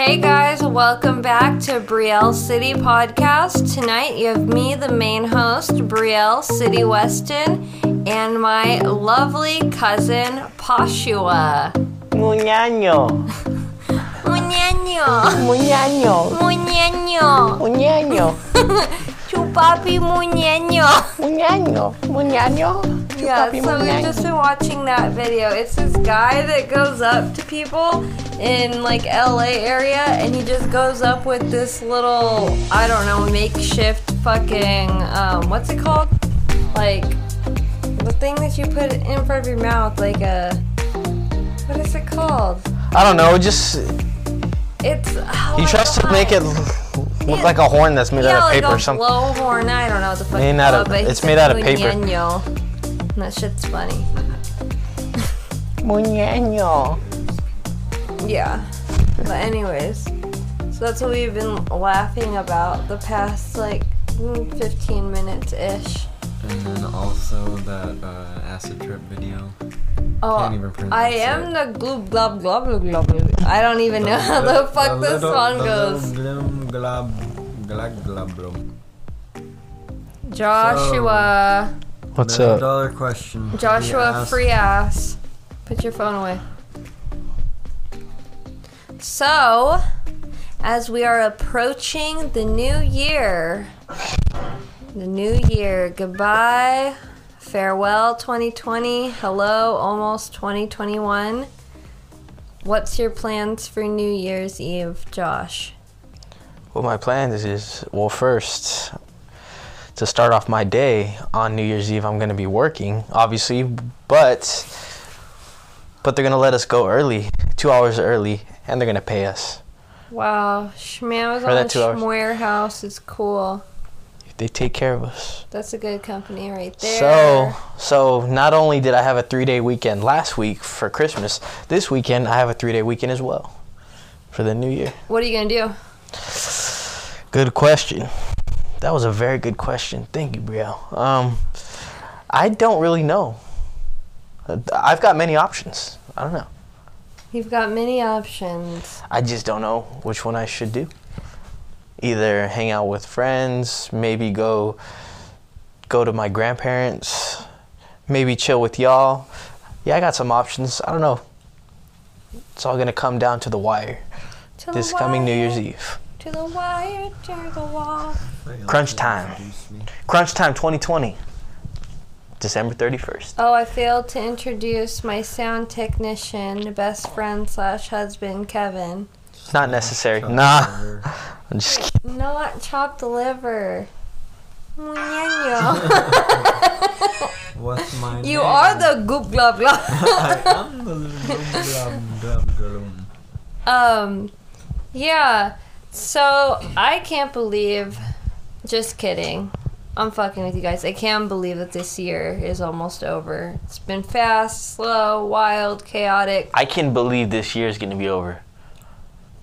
Hey guys, welcome back to Brielle City Podcast. Tonight you have me, the main host, Brielle City Weston, and my lovely cousin, Pashua. Munano. Munano. Munano. Munano. Munano. Chupapi Munano. Munano. Munano. Yeah, so we've just been watching that video. It's this guy that goes up to people in like LA area and he just goes up with this little, I don't know, makeshift fucking, what's it called? Like, the thing that you put in front of your mouth, like a, what is it called? I don't know, just, it's, oh, he tries to make it look like a horn that's made out of paper or something. Blow horn, I don't know what the fuck it's made out of paper. That shit's funny. Muñeño. Yeah. But anyways, so that's what we've been laughing about the past, like, 15 minutes-ish. And then also that acid trip video. Oh, can't even pronounce I am it. The gloob glob glob glob. I don't even know how the fuck this song goes. Gloom glob glob glob. Joshua. So, what's up? $1 question. Joshua Frias. Put your phone away. So, as we are approaching the new year, goodbye, farewell 2020, hello, almost 2021. What's your plans for New Year's Eve, Josh? Well, my plan is, well, first, to start off my day on New Year's Eve, I'm going to be working, obviously, but they're going to let us go early, 2 hours early, and they're going to pay us. Wow, man, I was on the warehouse. It's cool. They take care of us. That's a good company right there. So not only did I have a 3-day weekend last week for Christmas, this weekend I have a 3-day weekend as well for the New Year. What are you going to do? Good question. That was a very good question. Thank you, Brielle. I don't really know. I've got many options. I don't know. You've got many options. I just don't know which one I should do. Either hang out with friends, maybe go to my grandparents, maybe chill with y'all. Yeah, I got some options. I don't know. It's all going to come down to the wire this coming New Year's Eve. To the wire, to the wall. Crunch time. Crunch time 2020. December 31st. Oh, I failed to introduce my sound technician, best friend / husband, Kevin. It's not necessary. Nah. I'm just kidding. Not chopped liver. What's my name? You are the goop blah blah. I am the goop blah blah. Yeah. So, I can't believe, just kidding, I'm fucking with you guys. I can't believe that this year is almost over. It's been fast, slow, wild, chaotic. I can believe this year is going to be over.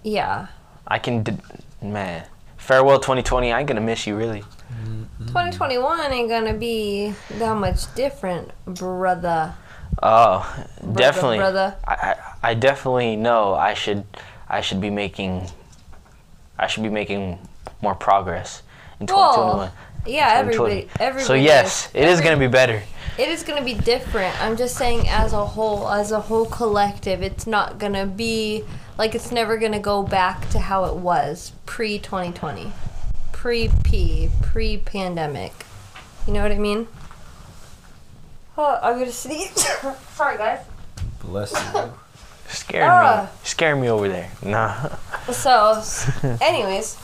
Yeah. Man. Farewell 2020, I ain't going to miss you, really. 2021 ain't going to be that much different, brother. Oh, brother, definitely. Brother. I definitely know I should be making more progress in 2021. Yeah, everybody. So yes, it is going to be better. It is going to be different. I'm just saying as a whole collective, it's not going to be, like it's never going to go back to how it was pre-2020. Pre-pandemic. You know what I mean? Oh, I'm going to sneeze. Sorry, guys. Bless you. Scare me over there. Nah. So, anyways.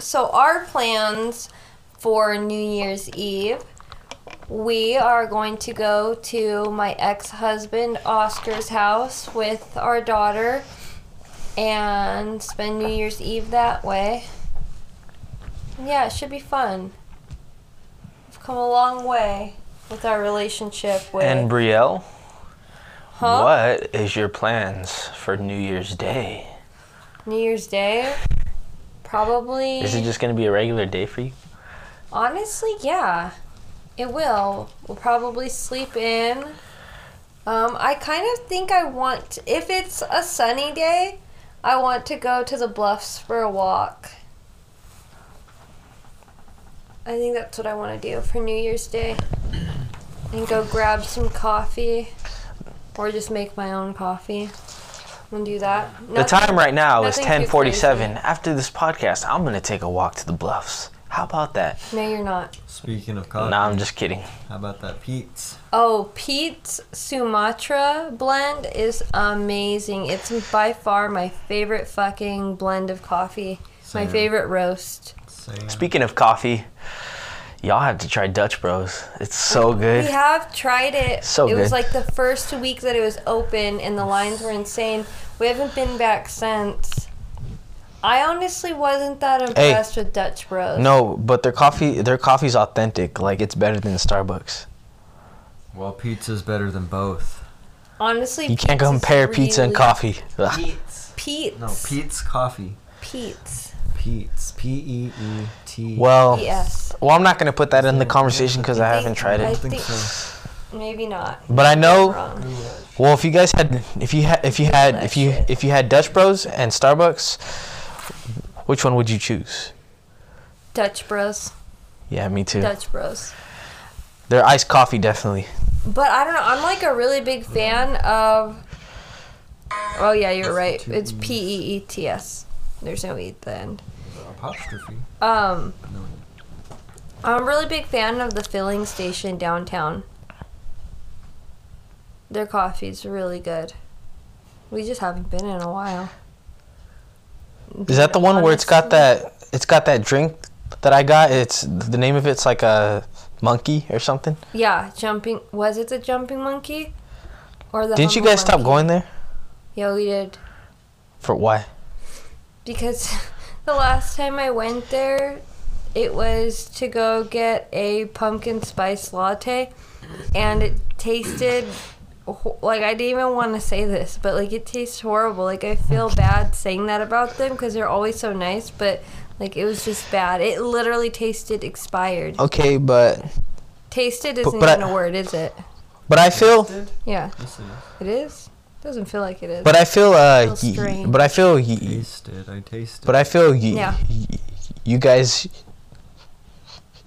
So our plans for New Year's Eve, we are going to go to my ex-husband Oscar's house with our daughter and spend New Year's Eve that way. Yeah, it should be fun. We've come a long way with our relationship with... And Brielle? Huh? What is your plans for New Year's Day? New Year's Day? Probably... Is it just going to be a regular day for you? Honestly, yeah. It will. We'll probably sleep in. I kind of think I want... If it's a sunny day, I want to go to the bluffs for a walk. I think that's what I want to do for New Year's Day. And go grab some coffee. Or just make my own coffee. And do that. Nothing, the time right now is 10:47. After this podcast, I'm going to take a walk to the bluffs. How about that? No, you're not. Speaking of coffee. No, I'm just kidding. How about that Pete's? Oh, Pete's Sumatra blend is amazing. It's by far my favorite fucking blend of coffee. Same. My favorite roast. Same. Speaking of coffee, y'all have to try Dutch Bros. It's so good. We have tried it. So good. It was like the first week that it was open and the lines were insane. We haven't been back since. I honestly wasn't that impressed with Dutch Bros. No, but their coffee's authentic. Like, it's better than Starbucks. Well, pizza's better than both. Honestly, you can't compare really pizza and coffee. Pete's. No, Pete's coffee. Pete's. P-E-E-T. Well, yes. Well, I'm not going to put that in the conversation because I haven't tried it. I think so. Maybe not. But I know. Well, if you guys had, if you had Dutch Bros and Starbucks, which one would you choose? Dutch Bros. Yeah, me too. Dutch Bros. Their iced coffee, definitely. But I don't know. I'm like a really big fan of. Oh yeah, you're right. It's P-E-E-T-S. There's no E at the end. Apostrophe. I'm a really big fan of the Filling Station downtown. Their coffee's really good. We just haven't been in a while. Is that the one where it's got that drink that I got? It's the name of it's like a monkey or something. Yeah, jumping. Was it the jumping monkey? Or the? Didn't you guys stop going there? Yeah, we did. For why? Because the last time I went there, it was to go get a pumpkin spice latte, and it tasted like I didn't even want to say this, but like it tastes horrible. Like I feel bad saying that about them because they're always so nice, but like it was just bad. It literally tasted expired. Okay, but tasted isn't but even a word, is it? But I feel yeah, it is. Doesn't feel like it is. But I feel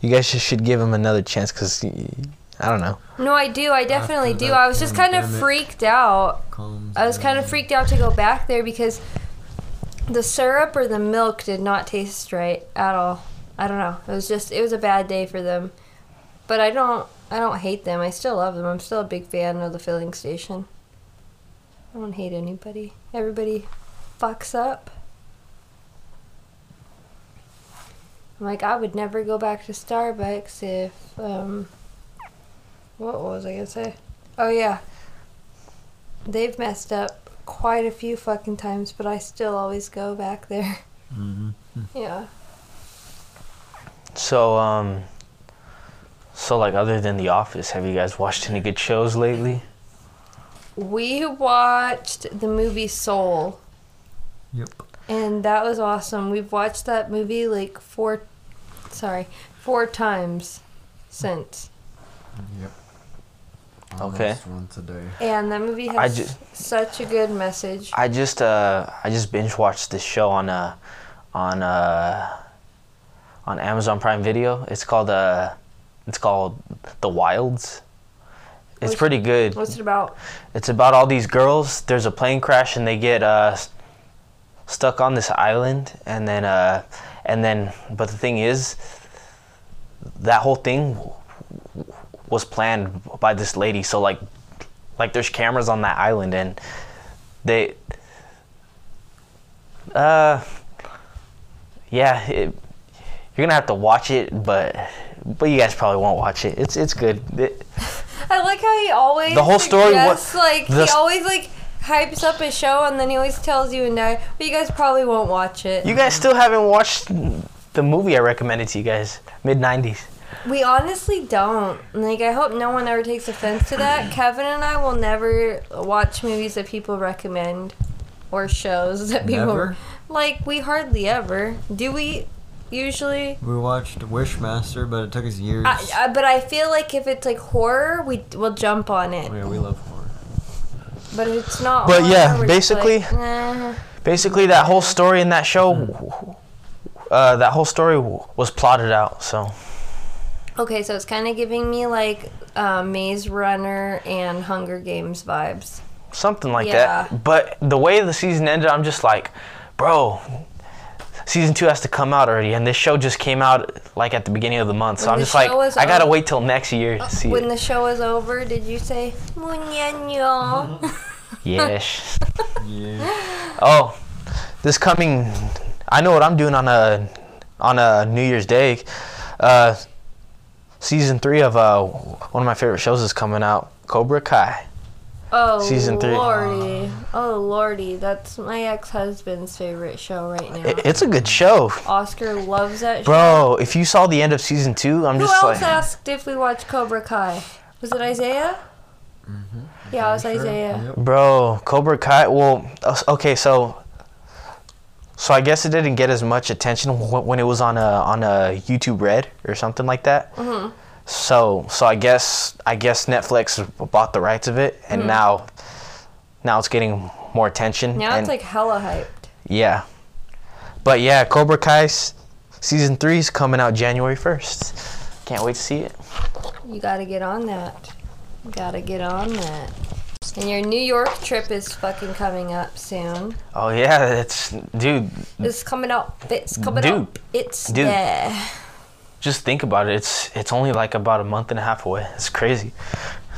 you guys should give him another chance because I don't know. No, I do. I definitely do. I was just kind of freaked out. I was kind of freaked out to go back there because the syrup or the milk did not taste right at all. I don't know. It was a bad day for them. But I don't hate them. I still love them. I'm still a big fan of the Filling Station. I don't hate anybody. Everybody fucks up. I'm like, I would never go back to Starbucks if, what was I gonna say? Oh yeah. They've messed up quite a few fucking times, but I still always go back there. Mm-hmm. Yeah. So like other than The Office, have you guys watched any good shows lately? We watched the movie Soul. Yep. And that was awesome. We've watched that movie like four times since. Yep. Okay. One today. And that movie has such a good message. I just binge watched this show on Amazon Prime Video. It's called The Wilds. It's pretty good. What's it about? It's about all these girls. There's a plane crash and they get stuck on this island, and then. But the thing is, that whole thing was planned by this lady. So like there's cameras on that island, and they. Yeah, you're gonna have to watch it, but you guys probably won't watch it. It's good. I like how he always the whole story was like he always like hypes up a show and then he always tells you and I but you guys probably won't watch it. You guys still haven't watched the movie I recommended to you guys, mid-90s. We honestly don't. Like I hope no one ever takes offense to that. Kevin and I will never watch movies that people recommend or shows that people never? Like we hardly ever. Do we? Usually we watched Wishmaster, but it took us years. But I feel like if it's like horror, we'll jump on it. Oh, yeah, we love horror. But if it's not. But horror, yeah, basically, like, nah. basically that whole story in that show, that whole story was plotted out, so. Okay, so it's kind of giving me like Maze Runner and Hunger Games vibes. Something like that. But the way the season ended, I'm just like, bro, season 2 has to come out already, and this show just came out like at the beginning of the month. So I'm just like, I gotta wait till next year to see it. When the show was over, did you say Munano? Yes. Yeah. Oh, this coming, I know what I'm doing on a New Year's Day. Season 3 of one of my favorite shows is coming out, Cobra Kai. Oh, season 3. Lordy. Oh, Lordy. That's my ex-husband's favorite show right now. It's a good show. Oscar loves that show. Bro, if you saw the end of season 2, I'm just like... Who else asked if we watched Cobra Kai? Was it Isaiah? Mm-hmm. Yeah, it was Isaiah. Yep. Bro, Cobra Kai... Well, okay, so I guess it didn't get as much attention when it was on a YouTube Red or something like that. Mm-hmm. So I guess Netflix bought the rights of it, and now it's getting more attention. Now it's like hella hyped. Yeah, but yeah, Cobra Kai season 3 is coming out January 1st. Can't wait to see it. You gotta get on that. And your New York trip is fucking coming up soon. Oh yeah, It's coming up. Just think about it. It's only like about a month and a half away. It's crazy.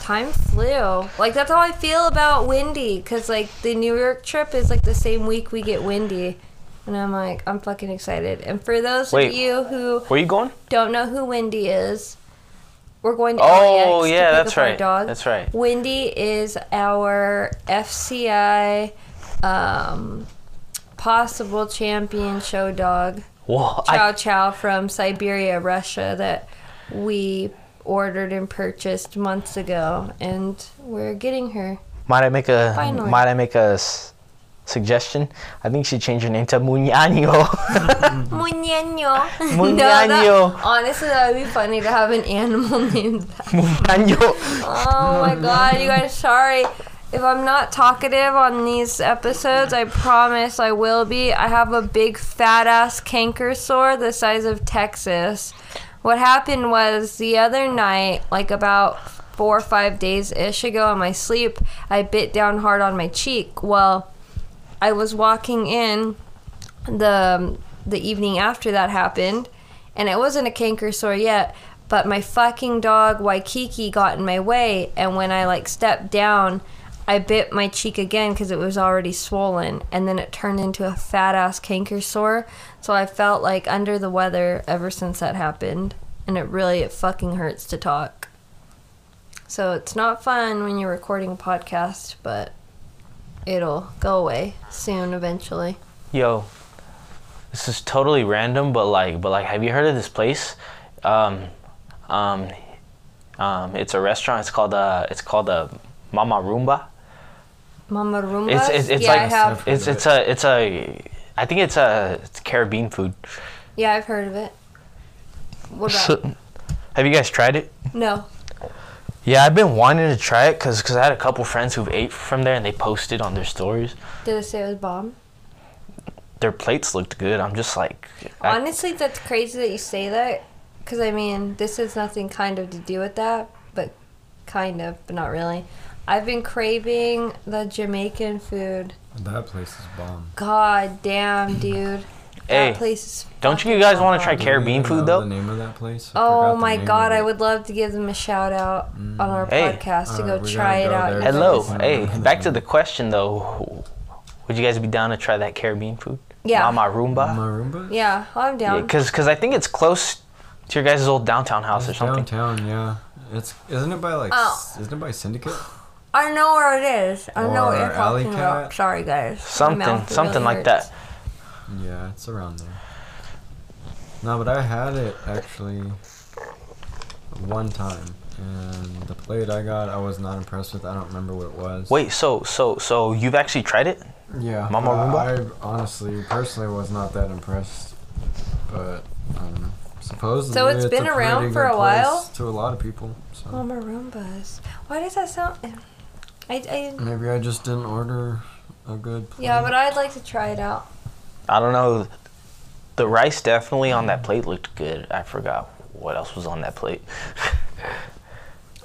Time flew. Like, that's how I feel about Windy, because like the New York trip is like the same week we get Windy, and I'm like, I'm fucking excited. And for those of you who where you going? Don't know who Windy is, we're going to LAX to pick up our dog. That's right. Windy is our FCI possible champion show dog. Whoa, Chow from Siberia, Russia, that we ordered and purchased months ago, and we're getting her. Might I make a suggestion? I think she changed her name to Munano. Munano. No, honestly, that would be funny to have an animal named that. Munano. Oh my God, you guys! Sorry. If I'm not talkative on these episodes, I promise I will be. I have a big fat-ass canker sore the size of Texas. What happened was the other night, like about 4 or 5 days-ish ago in my sleep, I bit down hard on my cheek. Well, I was walking in the evening after that happened, and it wasn't a canker sore yet, but my fucking dog, Waikiki, got in my way, and when I, like, stepped down... I bit my cheek again because it was already swollen, and then it turned into a fat-ass canker sore, so I felt like under the weather ever since that happened, and it fucking hurts to talk. So it's not fun when you're recording a podcast, but it'll go away soon eventually. Yo, this is totally random, but have you heard of this place? It's a restaurant. It's called Mama Roomba. Mama Roomba. I think it's Caribbean food. Yeah, I've heard of it. What about? So, have you guys tried it? No. Yeah, I've been wanting to try it because I had a couple friends who've ate from there and they posted on their stories. Did it say it was bomb? Their plates looked good. I'm just like. Honestly, that's crazy that you say that, because I mean, this has nothing kind of to do with that, but kind of, but not really. I've been craving the Jamaican food. That place is bomb. God damn, dude. That place is bomb. Don't you guys want to try Caribbean food, though? The name of that place? Oh, my God. I would love to give them a shout-out on our podcast to go try it out. Hello. Hey, back to the question, though. Would you guys be down to try that Caribbean food? Yeah. Mama Roomba? Mama Roomba? Yeah, I'm down. Because I think it's close to your guys' old downtown house or something. Downtown, yeah. Isn't it by Syndicate? I know where it is. I know what you're talking about. Sorry, guys. Something like that. Yeah, it's around there. No, but I had it actually one time, and the plate I got, I was not impressed with. I don't remember what it was. Wait, so you've actually tried it? Yeah, Mama Roomba. I honestly, personally, was not that impressed, but I don't know. Supposedly, so it's been around for a while? To a lot of people. So. Mama Roombas. Why does that sound... Maybe I just didn't order a good plate. Yeah, but I'd like to try it out. I don't know. The rice definitely on that plate looked good. I forgot what else was on that plate.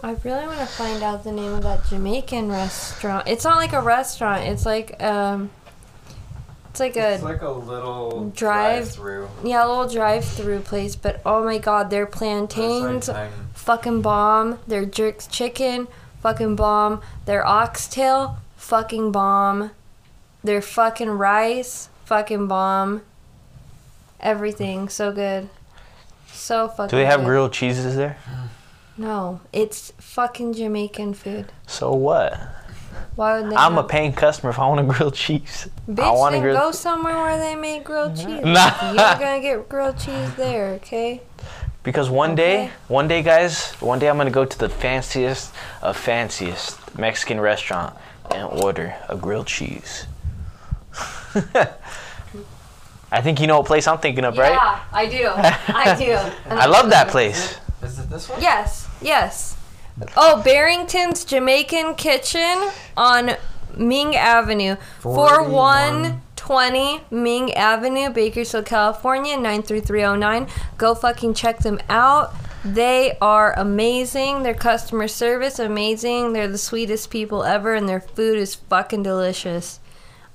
I really want to find out the name of that Jamaican restaurant. It's not like a restaurant. It's like it's like a little drive-through. Yeah, a little drive-through place. But oh my God, their plantains, fucking bomb. Their jerk chicken, fucking bomb. Their oxtail, fucking bomb. Their fucking rice, fucking bomb. Everything so good, so fucking. Do they have good grilled cheeses there? No, it's fucking Jamaican food. So what? Why would they? I'm a paying customer if I want a grilled cheese. Bitch, I want to go somewhere where they make grilled cheese. Nah. You're gonna get grilled cheese there, okay? Because one day, guys, I'm gonna go to the fanciest of fanciest Mexican restaurant and order a grilled cheese. I think you know what place I'm thinking of, right? Yeah, I do. I do. I love that place. Is it this one? Yes, yes. Oh, Barrington's Jamaican Kitchen on Ming Avenue. 4120 Ming Avenue, Bakersfield, California, 93309. Go fucking check them out. They are amazing. Their customer service, amazing. They're the sweetest people ever, and their food is fucking delicious.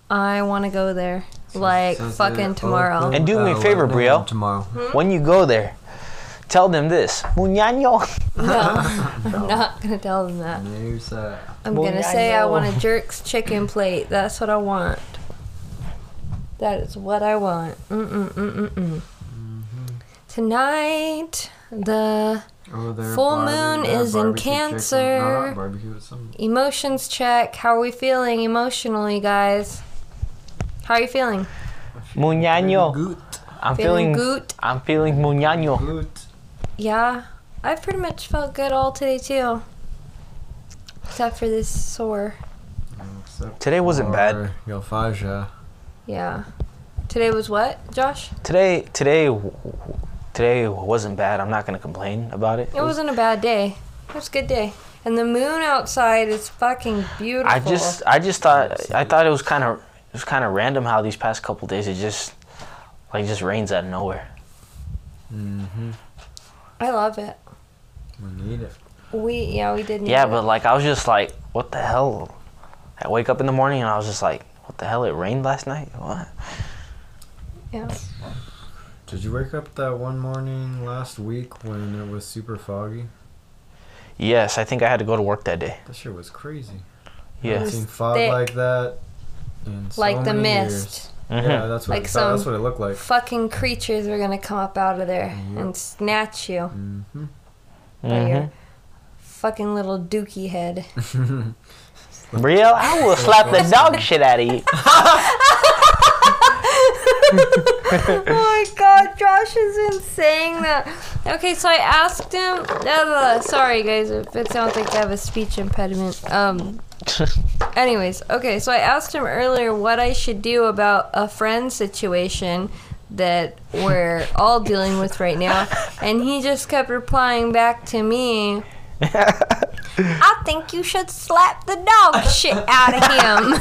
I want to go there. Like fucking tomorrow. And do me a favor, Brielle. Tomorrow. When you go there, tell them this. Munano. No, I'm not going to tell them that. I'm going to say I want a jerk's chicken plate. That's what I want. That is what I want. Tonight, the full moon is in Cancer. Emotions check. How are we feeling emotionally, guys? How are you feeling? Munano. I'm feeling good. I'm feeling Munano. Yeah, I pretty much felt good all today too, except for this sore. Today wasn't bad. Yeah. Today was what, Josh? Today wasn't bad. I'm not gonna complain about it. It wasn't a bad day. It was a good day. And the moon outside is fucking beautiful. I thought it was kind of. It's kind of random how these past couple days it just rains out of nowhere. Mm-hmm. I love it. We need it. We did need it. But I was just like, what the hell? I wake up in the morning and I was just like, what the hell? It rained last night? What? Yeah. Did you wake up that one morning last week when it was super foggy? Yes, I think I had to go to work that day. That shit was crazy. Yeah. I've seen fog like that. Like the mist. Mm-hmm. Yeah, that's what it looked like. Fucking creatures were gonna come up out of there and snatch you by your fucking little dookie head. Brielle, I will slap the dog shit out of you. Oh my God, Josh has been saying that. Okay, so I asked him. Sorry guys, if it sounds like I have a speech impediment. Anyways, okay, so I asked him earlier what I should do about a friend situation that we're all dealing with right now, and he just kept replying back to me, I think you should slap the dog shit out of him.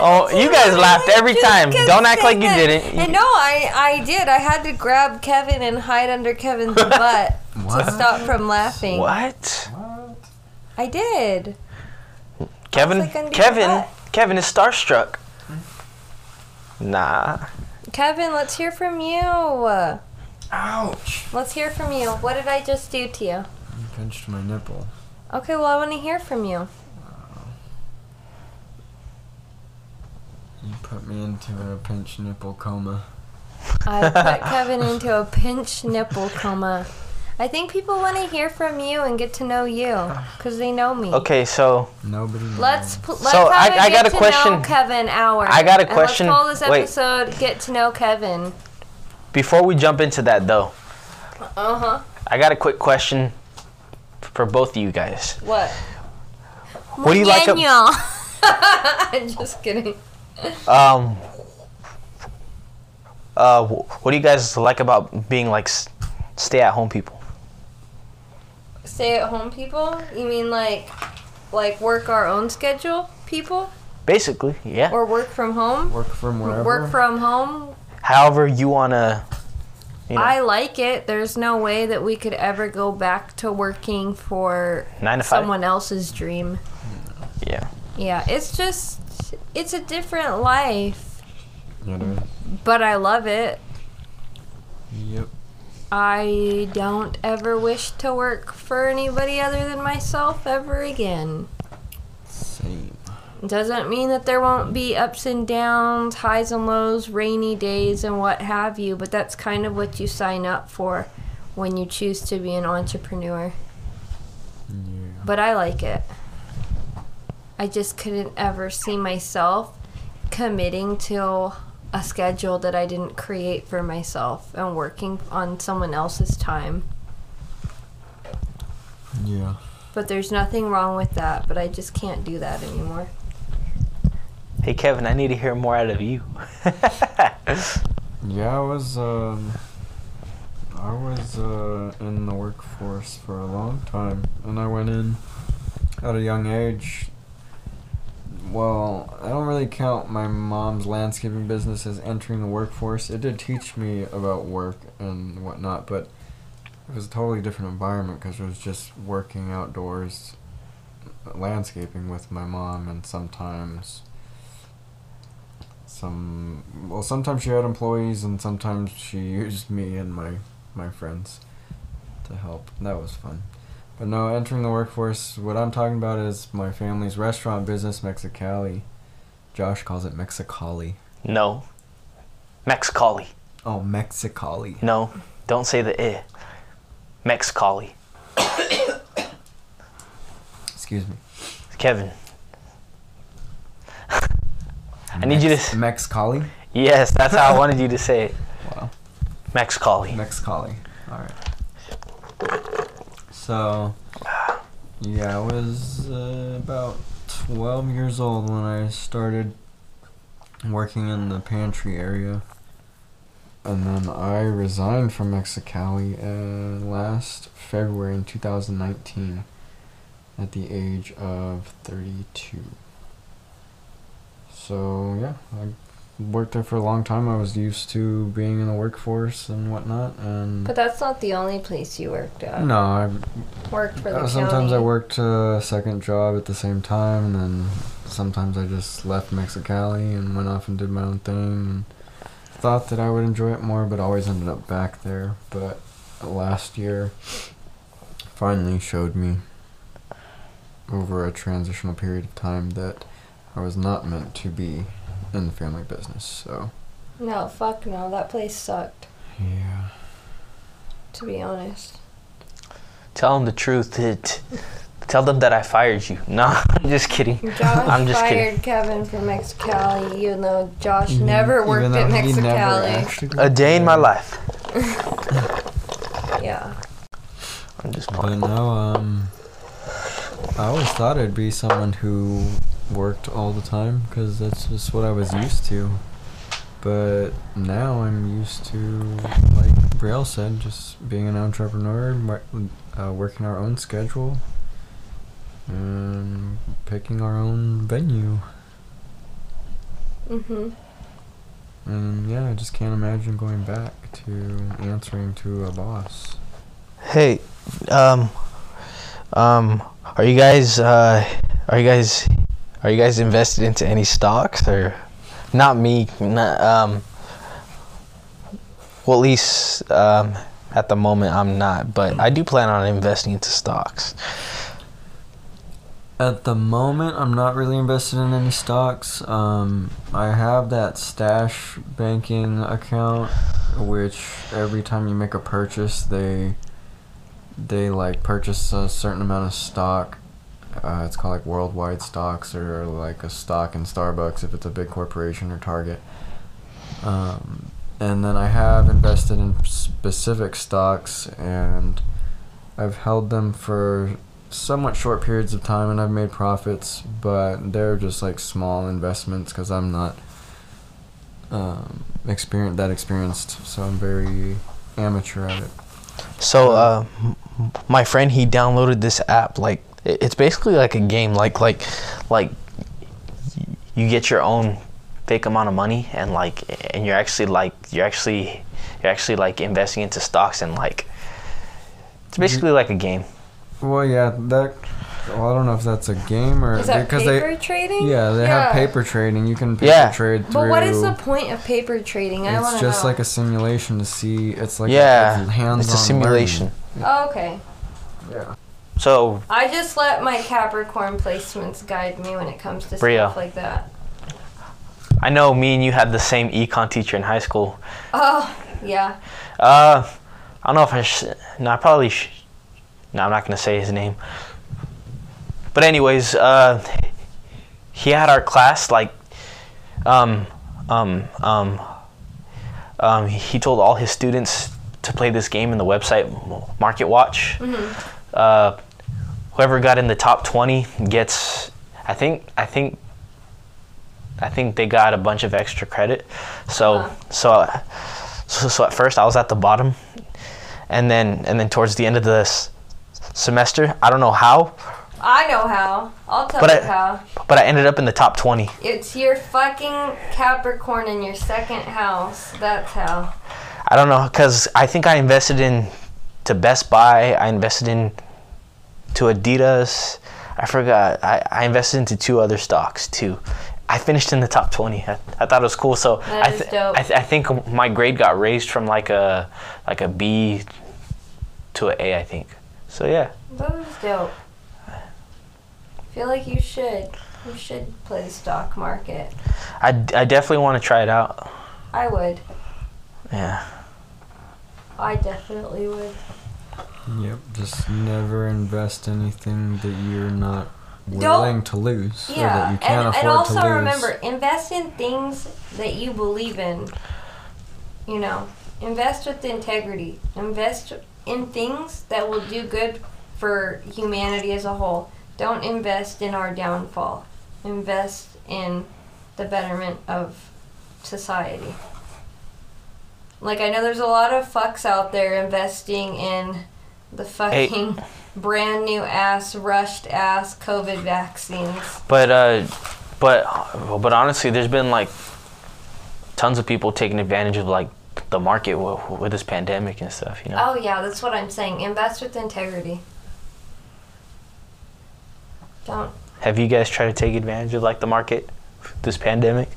Oh, you guys laughed every time. Don't act like you didn't. And no, I did. I had to grab Kevin and hide under Kevin's butt to stop from laughing. What? I did. Kevin is starstruck. Nah. Kevin, let's hear from you. Ouch. Let's hear from you. What did I just do to you? You pinched my nipple. Okay, well, I want to hear from you. You put me into a pinch nipple coma. I put Kevin into a pinch nipple coma. I think people want to hear from you and get to know you because they know me. Okay, so nobody knows. Let's call this episode "Get to Know Kevin." Before we jump into that, though, I got a quick question for both of you guys. What? What do you like? I'm just kidding. What do you guys like about being like stay-at-home people? Stay-at-home people? You mean like work our own schedule people? Basically, yeah. Or work from home. Work from wherever. Work from home. However you want to. You know. I like it. There's no way that we could ever go back to working for 9 to 5. Someone else's dream. Yeah. Yeah, it's just, it's a different life. Mm-hmm. But I love it. Yep. I don't ever wish to work for anybody other than myself ever again. Same. Doesn't mean that there won't be ups and downs, highs and lows, rainy days, and what have you, but that's kind of what you sign up for when you choose to be an entrepreneur. Yeah. But I like it. I just couldn't ever see myself committing to a schedule that I didn't create for myself and working on someone else's time. Yeah. But there's nothing wrong with that, but I just can't do that anymore. Hey, Kevin, I need to hear more out of you. Yeah, I was in the workforce for a long time, and I went in at a young age. Well, I don't really count my mom's landscaping business as entering the workforce. It did teach me about work and whatnot, but it was a totally different environment because it was just working outdoors, landscaping with my mom, and sometimes... sometimes she had employees, and sometimes she used me and my friends to help. That was fun. But no, entering the workforce, what I'm talking about is my family's restaurant business, Mexicali. Josh calls it Mexicali. No. Mexicali. Oh, Mexicali. No, don't say the eh. Mexicali. Excuse me. Kevin. I need you to... Mexicali? Yes, that's how I wanted you to say it. Wow. Mexicali. Mexicali. All right. So, yeah, I was about 12 years old when I started working in the pantry area. And then I resigned from Mexicali last February in 2019 at the age of 32. So, yeah, I worked there for a long time. I was used to being in the workforce and whatnot. And but that's not the only place you worked at. No, I worked for the sometimes county. I worked a second job at the same time, and then sometimes I just left Mexicali and went off and did my own thing. And thought that I would enjoy it more, but always ended up back there. But last year finally showed me over a transitional period of time that I was not meant to be in the family business, so... No, fuck no. That place sucked. Yeah. To be honest. Tell them the truth. Tell them that I fired you. No, I'm just kidding. Josh I'm just fired kidding. Kevin from Mexicali, even though Josh never worked at Mexicali. A day in my life. Yeah. I'm just playing. But no, I always thought I'd be someone who... worked all the time because that's just what I was used to, but now I'm used to, like Brielle said, just being an entrepreneur, working our own schedule and picking our own venue. Mhm. And yeah, I just can't imagine going back to answering to a boss. Hey, are you guys invested into any stocks or not? Me, not, well, at least at the moment I'm not, but I do plan on investing into stocks. At the moment, I'm not really invested in any stocks. I have that Stash banking account, which every time you make a purchase, they like purchase a certain amount of stock. It's called like worldwide stocks, or like a stock in Starbucks if it's a big corporation, or Target. And then I have invested in specific stocks, and I've held them for somewhat short periods of time, and I've made profits, but they're just like small investments because I'm not experienced, so I'm very amateur at it. So my friend, he downloaded this app. Like, it's basically like a game, like you get your own fake amount of money, and like, and you're actually like investing into stocks, and like, it's basically like a game. Well, yeah, that. Well, I don't know if that's a game or... Is that paper trading? Yeah, they have paper trading. You can paper trade through... But what is the point of paper trading? I want to know. It's just like a simulation to see... It's like a hands-on... It's a simulation. Oh, okay. Yeah. So... I just let my Capricorn placements guide me when it comes to stuff like that. I know me and you had the same econ teacher in high school. Oh, yeah. I don't know if I... No, I'm not going to say his name. But anyways, he had our class, like, he told all his students to play this game in the website Market Watch. Mm-hmm. Whoever got in the top 20 gets, I think they got a bunch of extra credit. So, so at first I was at the bottom, and then towards the end of the semester, I don't know how. I know how. I'll tell you how. But I ended up in the top 20. It's your fucking Capricorn in your second house. That's how. I don't know, because I think I invested in to Best Buy. I invested in to Adidas. I forgot. I invested into two other stocks, too. I finished in the top 20. I thought it was cool. So that is dope. I think my grade got raised from like a B to an A, I think. So, yeah. That was dope. I feel like you should. You should play the stock market. I definitely want to try it out. I would. Yeah. I definitely would. Yep, just never invest anything that you're not willing to lose. Yeah, or that you can't afford to lose. And also remember, invest in things that you believe in. You know, invest with integrity. Invest in things that will do good for humanity as a whole. Don't invest in our downfall. Invest in the betterment of society. Like, I know there's a lot of fucks out there investing in the fucking brand new ass, rushed ass COVID vaccines. But honestly, there's been like tons of people taking advantage of like the market with this pandemic and stuff, you know? Oh yeah, that's what I'm saying. Invest with integrity. Don't. Have you guys tried to take advantage of like the market, this pandemic?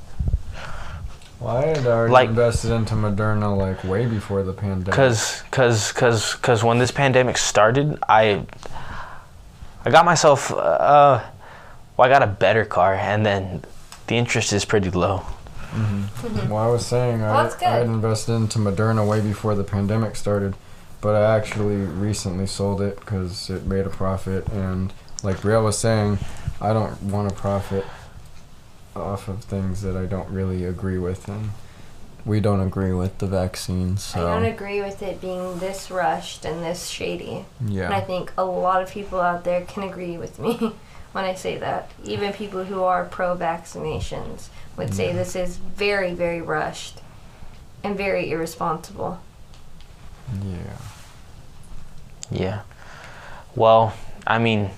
Well, I had already invested into Moderna like way before the pandemic. Cause when this pandemic started, I got myself, I got a better car, and then the interest is pretty low. Mm-hmm. Well, I was saying I had invested into Moderna way before the pandemic started, but I actually recently sold it because it made a profit and. Like Brielle was saying, I don't want to profit off of things that I don't really agree with, and we don't agree with the vaccine. So. I don't agree with it being this rushed and this shady. Yeah. And I think a lot of people out there can agree with me when I say that. Even people who are pro-vaccinations would say this is very, very rushed and very irresponsible. Yeah. Yeah. Well, I mean,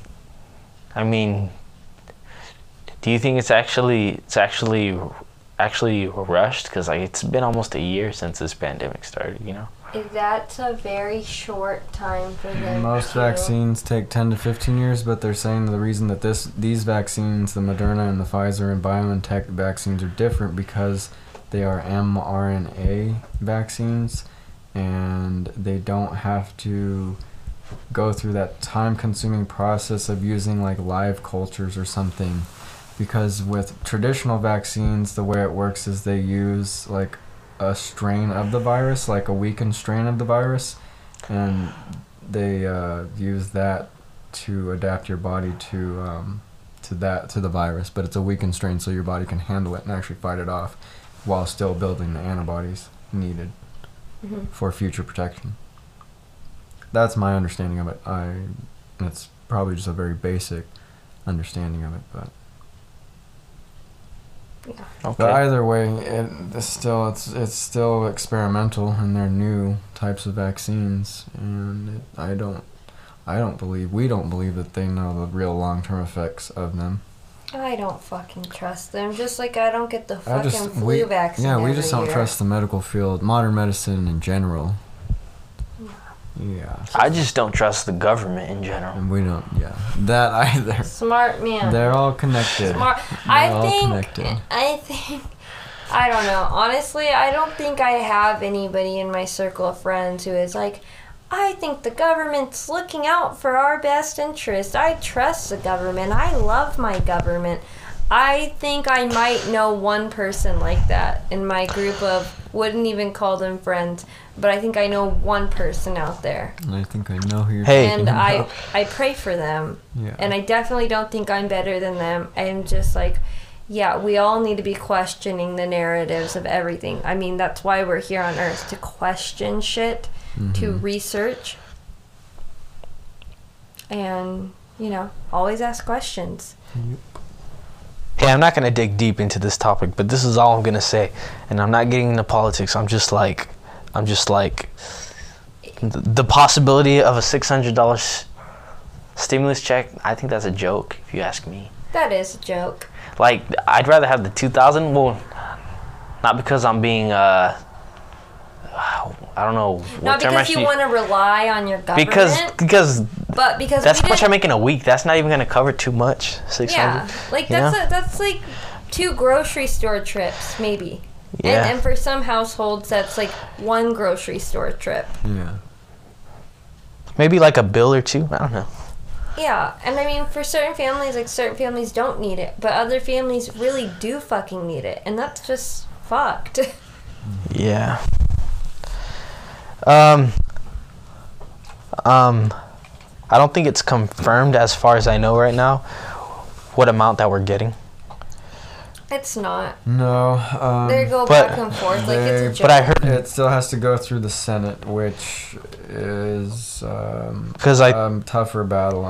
do you think it's actually rushed? Because like it's been almost a year since this pandemic started, you know. That's a very short time for them. Most vaccines take 10 to 15 years, but they're saying the reason that these vaccines, the Moderna and the Pfizer and BioNTech vaccines, are different because they are mRNA vaccines, and they don't have to go through that time-consuming process of using like live cultures or something, because with traditional vaccines the way it works is they use like a strain of the virus, like a weakened strain of the virus, and they use that to adapt your body to the virus, but it's a weakened strain so your body can handle it and actually fight it off while still building the antibodies needed for future protection. That's my understanding of it. It's probably just a very basic understanding of it, but. Yeah. Okay. But either way, it's still experimental, and they're new types of vaccines, and I don't believe that they know the real long-term effects of them. I don't fucking trust them. Just like I don't get the fucking flu vaccine. Yeah, we just don't trust the medical field, modern medicine in general. Yeah. So I just don't trust the government in general. And we don't, yeah. That either. Smart man. They're all connected. Smart. I think I don't know. Honestly, I don't think I have anybody in my circle of friends who is like, I think the government's looking out for our best interest. I trust the government. I love my government. I think I might know one person like that in my group of, wouldn't even call them friends, but I think I know one person out there. And I think I know who you're talking about. I pray for them. Yeah. And I definitely don't think I'm better than them. I'm just like, yeah, we all need to be questioning the narratives of everything. I mean, that's why we're here on Earth, to question shit, to research, and, you know, always ask questions. Yep. Hey, I'm not going to dig deep into this topic, but this is all I'm going to say. And I'm not getting into politics. I'm just like, the possibility of a $600 stimulus check, I think that's a joke, if you ask me. That is a joke. Like, I'd rather have the $2,000. Well, not because I'm being, I don't know what not term because I should, you want to rely on your government. Because that's how much I make in a week. That's not even going to cover too much. 600. Yeah, like that's like 2 grocery store trips maybe. Yeah. And for some households that's like 1 grocery store trip. Yeah. Maybe like a bill or 2. I don't know. Yeah, and I mean for certain families, like certain families don't need it, but other families really do fucking need it, and that's just fucked. Yeah. I don't think it's confirmed as far as I know right now what amount that we're getting. It's not. No. They go back and forth like it's a joke. But I heard it still has to go through the Senate, which is tougher battle,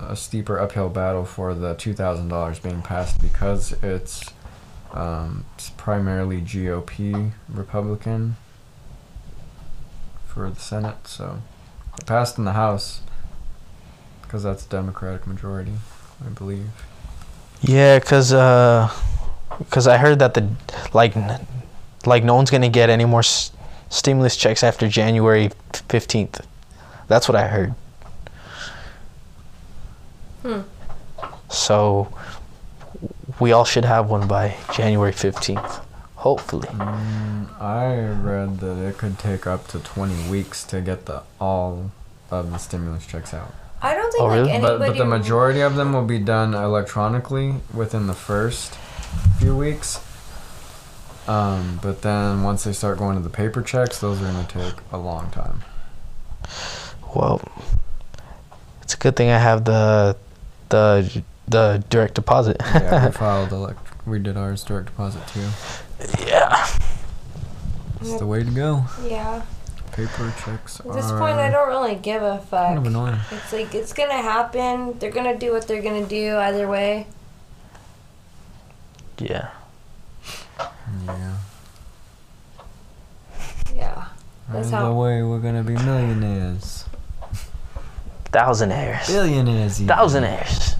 a steeper uphill battle for the $2,000 being passed because it's primarily GOP Republican for the Senate, so it passed in the House because that's Democratic majority, I believe. Yeah, because I heard that like no one's gonna get any more stimulus checks after January 15th. That's what I heard. So we all should have one by January 15th. Hopefully. I read that it could take up to 20 weeks to get all of the stimulus checks out. I don't think anybody... But the majority of them will be done electronically within the first few weeks. But then once they start going to the paper checks, those are going to take a long time. Well, it's a good thing I have the direct deposit. Yeah, we did ours direct deposit too. Yeah. It's the way to go. Yeah. Paper checks at this point, I don't really give a fuck. Kind of annoying. It's like, it's going to happen. They're going to do what they're going to do either way. Yeah. Yeah. Yeah. That's either way, we're going to be millionaires. Thousandaires. Billionaires. Even. Thousandaires.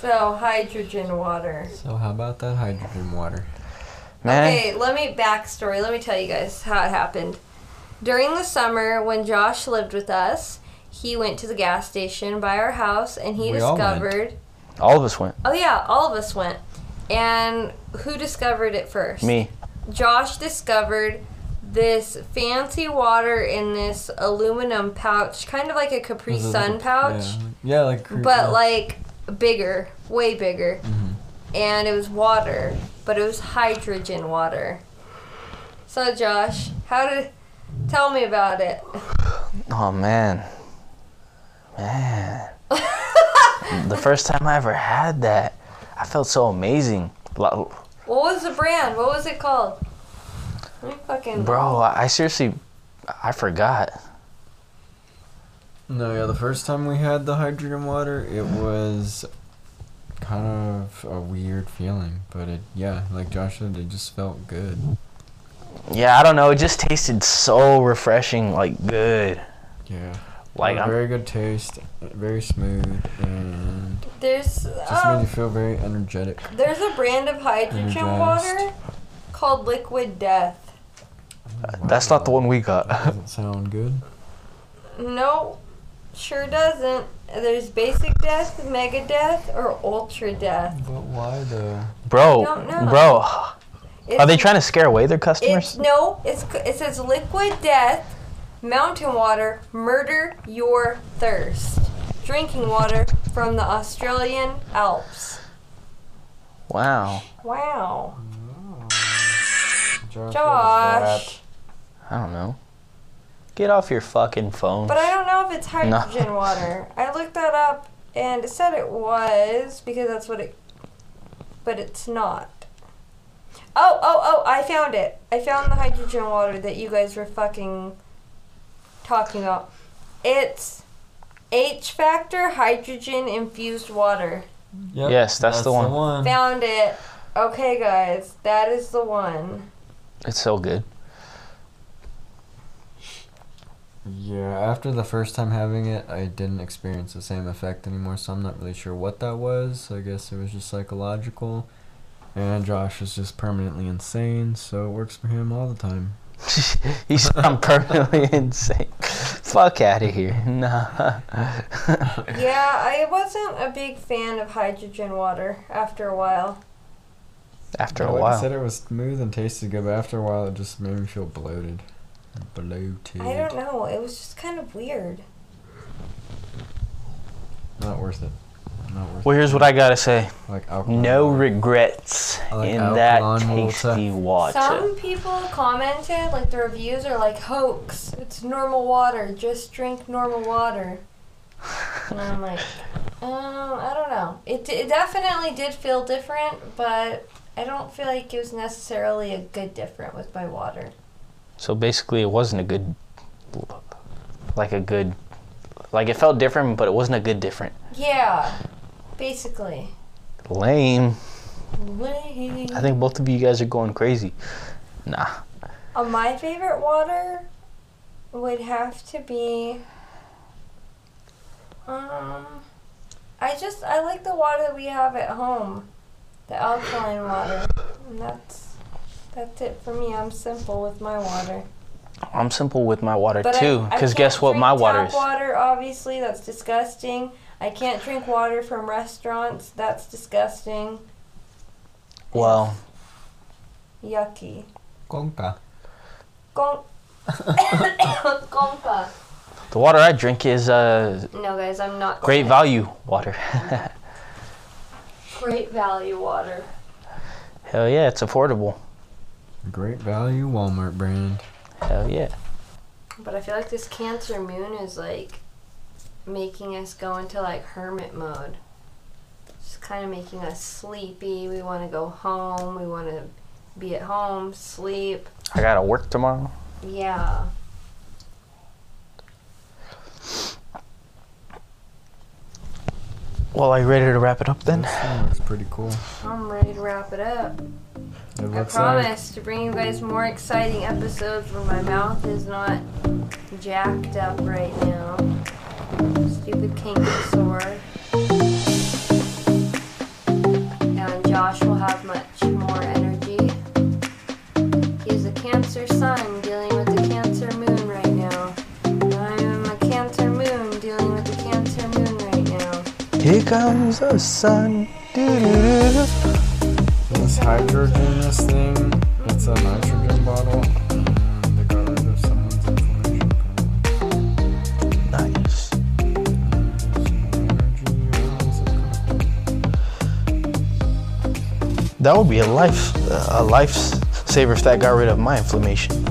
So, hydrogen water. So, how about that hydrogen water? Man. Okay, let me tell you guys how it happened. During the summer, when Josh lived with us, he went to the gas station by our house, and he discovered... All of us went. Oh, yeah, all of us went. And who discovered it first? Me. Josh discovered this fancy water in this aluminum pouch, kind of like a Capri Sun pouch. Yeah, like Capri Sun. But like bigger, way bigger. And it was water, but it was hydrogen water. So Josh, tell me about it. Oh man. The first time I ever had that, I felt so amazing. What was the brand? What was it called? Bro, I forgot. No, yeah, the first time we had the hydrogen water, it was kind of a weird feeling, but it, yeah, like Josh said, it just felt good. Yeah, I don't know. It just tasted so refreshing, like good. Yeah. Like very good taste, very smooth, and just made you feel very energetic. There's a brand of hydrogen water called Liquid Death. That's not the one we got. That doesn't sound good. No, sure doesn't. There's basic death, mega death, or ultra death. But why though? Bro, I don't know. Bro. Are they trying to scare away their customers? It says Liquid Death, mountain water, murder your thirst. Drinking water from the Australian Alps. Wow. Wow. Josh. I don't know. Get off your fucking phone. But I don't know if it's hydrogen water. I looked that up and it said it was because that's what it... But it's not. Oh, I found it. I found the hydrogen water that you guys were fucking talking about. It's H-factor hydrogen infused water. Yep, yes, that's the one. Found it. Okay, guys, that is the one. It's so good. Yeah, after the first time having it, I didn't experience the same effect anymore, so I'm not really sure what that was. I guess it was just psychological. And Josh is just permanently insane, so it works for him all the time. He's I'm permanently insane. Fuck out of here. Nah. Yeah, I wasn't a big fan of hydrogen water after a while. I said it was smooth and tasted good, but after a while it just made me feel bloated. I don't know. It was just kind of weird. Not worth it. Well, here's what I gotta say. No regrets in that tasty water. Some people commented, like the reviews are like, hoax, it's normal water, just drink normal water. And I'm like, I don't know. It definitely did feel different, but I don't feel like it was necessarily a good different with my water. So basically it wasn't a good, it felt different, but it wasn't a good different. Yeah. Basically. Lame. I think both of you guys are going crazy. Nah. My favorite water would have to be... I like the water that we have at home. The alkaline water. And that's it for me. I'm simple with my water. I'm simple with my water, but too. Because guess what my water is? Water, obviously. That's disgusting. I can't drink water from restaurants. That's disgusting. Well. Yucky. Gonka. The water I drink is no, guys, I'm not. Great value water. Great value water. Hell yeah, it's affordable. Great value Walmart brand. Hell yeah. But I feel like this Cancer moon is like making us go into like hermit mode. Just kind of making us sleepy. We want to go home. We want to be at home, sleep. I gotta work tomorrow. Yeah. Well, are you ready to wrap it up then? That's pretty cool. I'm ready to wrap it up. I promise to bring you guys more exciting episodes where my mouth is not jacked up right now. Stupid kangaroo. And Josh will have much more energy. He's a Cancer sun dealing with the Cancer moon right now. I'm a Cancer moon dealing with the Cancer moon right now. Here comes the sun. This hydrogenous thing, it's a nitrogen bottle. They got rid of someone's information. Nice. That would be a lifesaver if that got rid of my inflammation.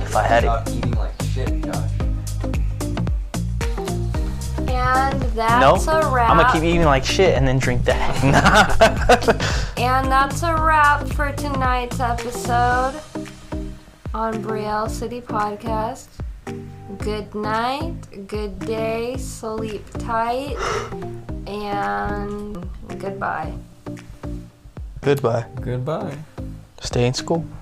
If I had it. Eating like shit, Josh. And that's a wrap. I'm gonna keep eating like shit and then drink that. And that's a wrap for tonight's episode on Brielle City Podcast. Good night, good day, sleep tight, and goodbye. Stay in school.